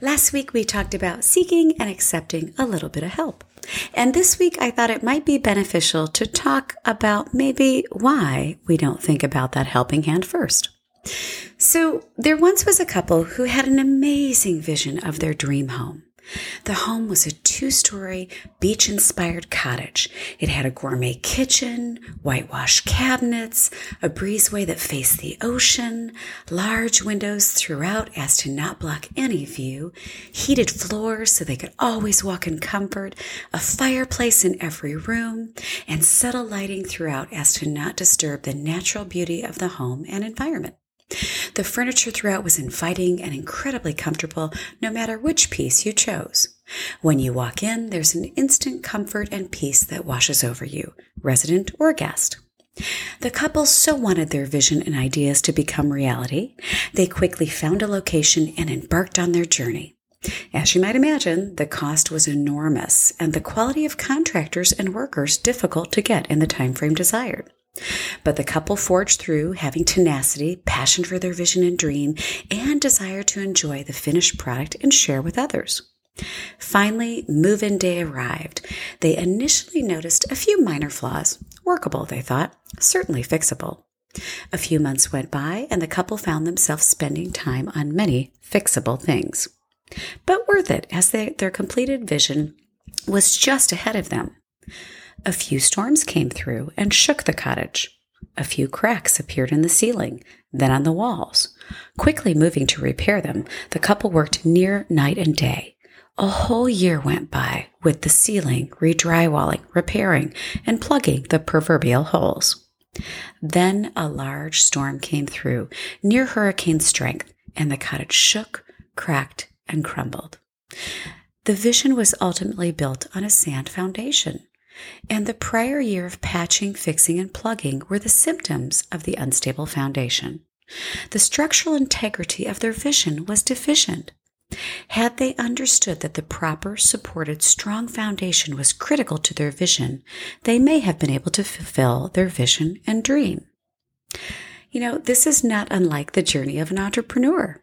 Last week, we talked about seeking and accepting a little bit of help. And this week, I thought it might be beneficial to talk about maybe why we don't think about that helping hand first. So there once was a couple who had an amazing vision of their dream home. The home was a 2-story beach-inspired cottage. It had a gourmet kitchen, whitewashed cabinets, a breezeway that faced the ocean, large windows throughout as to not block any view, heated floors so they could always walk in comfort, a fireplace in every room, and subtle lighting throughout as to not disturb the natural beauty of the home and environment. The furniture throughout was inviting and incredibly comfortable, no matter which piece you chose. When you walk in, there's an instant comfort and peace that washes over you, resident or guest. The couple so wanted their vision and ideas to become reality, they quickly found a location and embarked on their journey. As you might imagine, the cost was enormous and the quality of contractors and workers difficult to get in the time frame desired. But the couple forged through, having tenacity, passion for their vision and dream, and desire to enjoy the finished product and share with others. Finally, move-in day arrived. They initially noticed a few minor flaws. Workable, they thought, certainly fixable. A few months went by, and the couple found themselves spending time on many fixable things. But worth it, as their completed vision was just ahead of them. A few storms came through and shook the cottage. A few cracks appeared in the ceiling, then on the walls. Quickly moving to repair them, the couple worked near night and day. A whole year went by with the ceiling re-drywalling, repairing, and plugging the proverbial holes. Then a large storm came through, near hurricane strength, and the cottage shook, cracked, and crumbled. The vision was ultimately built on a sand foundation. And the prior year of patching, fixing, and plugging were the symptoms of the unstable foundation. The structural integrity of their vision was deficient. Had they understood that the proper, supported, strong foundation was critical to their vision, they may have been able to fulfill their vision and dream. You know, this is not unlike the journey of an entrepreneur.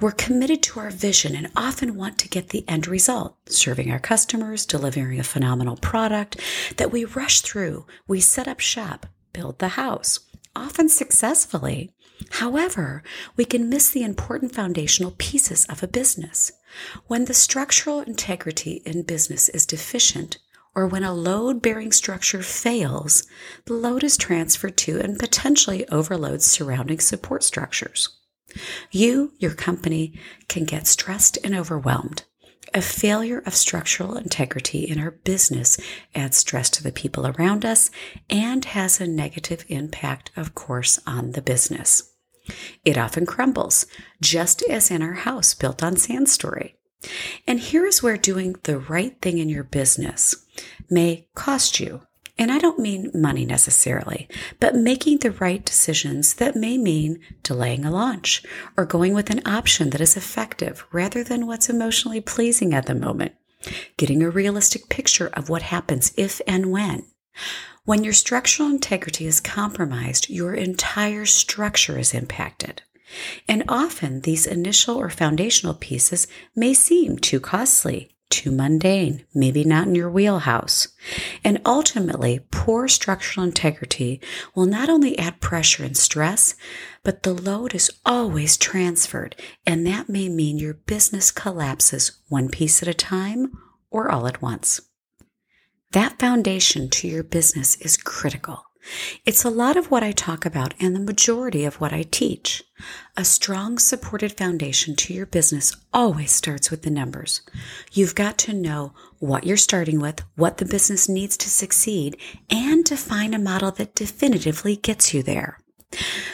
We're committed to our vision and often want to get the end result, serving our customers, delivering a phenomenal product that we rush through, we set up shop, build the house, often successfully. However, we can miss the important foundational pieces of a business. When the structural integrity in business is deficient, or when a load-bearing structure fails, the load is transferred to and potentially overloads surrounding support structures. You, your company, can get stressed and overwhelmed. A failure of structural integrity in our business adds stress to the people around us and has a negative impact, of course, on the business. It often crumbles, just as in our house built on sand story. And here is where doing the right thing in your business may cost you. And I don't mean money necessarily, but making the right decisions that may mean delaying a launch or going with an option that is effective rather than what's emotionally pleasing at the moment, getting a realistic picture of what happens if and when. When your structural integrity is compromised, your entire structure is impacted. And often these initial or foundational pieces may seem too costly, too mundane, maybe not in your wheelhouse. And ultimately, poor structural integrity will not only add pressure and stress, but the load is always transferred, and that may mean your business collapses one piece at a time or all at once. That foundation to your business is critical. It's a lot of what I talk about and the majority of what I teach. A strong, supported foundation to your business always starts with the numbers. You've got to know what you're starting with, what the business needs to succeed, and to find a model that definitively gets you there.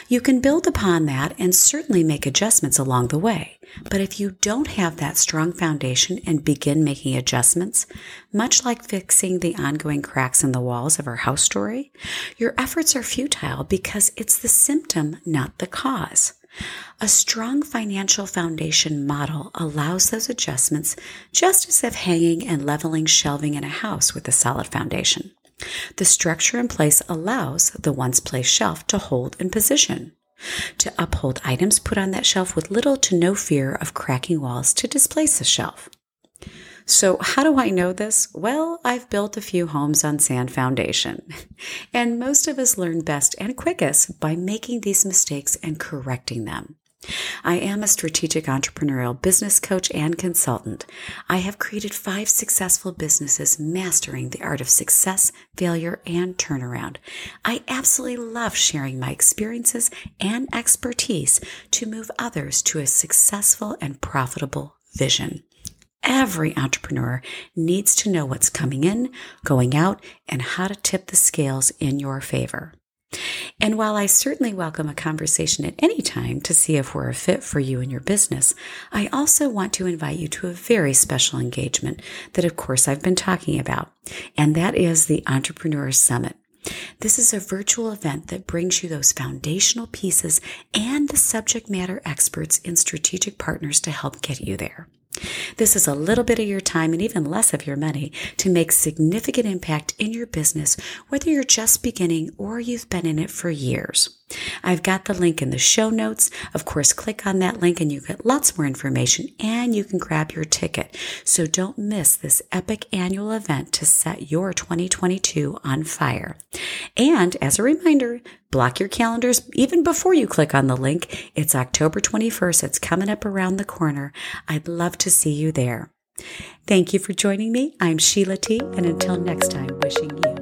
You can build upon that and certainly make adjustments along the way. But if you don't have that strong foundation and begin making adjustments, much like fixing the ongoing cracks in the walls of our house story, your efforts are futile because it's the symptom, not the cause. A strong financial foundation model allows those adjustments just as if hanging and leveling shelving in a house with a solid foundation. The structure in place allows the once-placed shelf to hold in position. To uphold items put on that shelf with little to no fear of cracking walls to displace the shelf. So how do I know this? Well, I've built a few homes on sand foundation. And most of us learn best and quickest by making these mistakes and correcting them. I am a strategic entrepreneurial business coach and consultant. I have created 5 successful businesses mastering the art of success, failure, and turnaround. I absolutely love sharing my experiences and expertise to move others to a successful and profitable vision. Every entrepreneur needs to know what's coming in, going out, and how to tip the scales in your favor. And while I certainly welcome a conversation at any time to see if we're a fit for you and your business, I also want to invite you to a very special engagement that, of course, I've been talking about, and that is the Entrepreneur Summit. This is a virtual event that brings you those foundational pieces and the subject matter experts and strategic partners to help get you there. This is a little bit of your time and even less of your money to make significant impact in your business, whether you're just beginning or you've been in it for years. I've got the link in the show notes. Of course, click on that link and you get lots more information and you can grab your ticket. So don't miss this epic annual event to set your 2022 on fire. And as a reminder, block your calendars even before you click on the link. It's October 21st. It's coming up around the corner. I'd love to see you there. Thank you for joining me. I'm Sheila T. And until next time, wishing you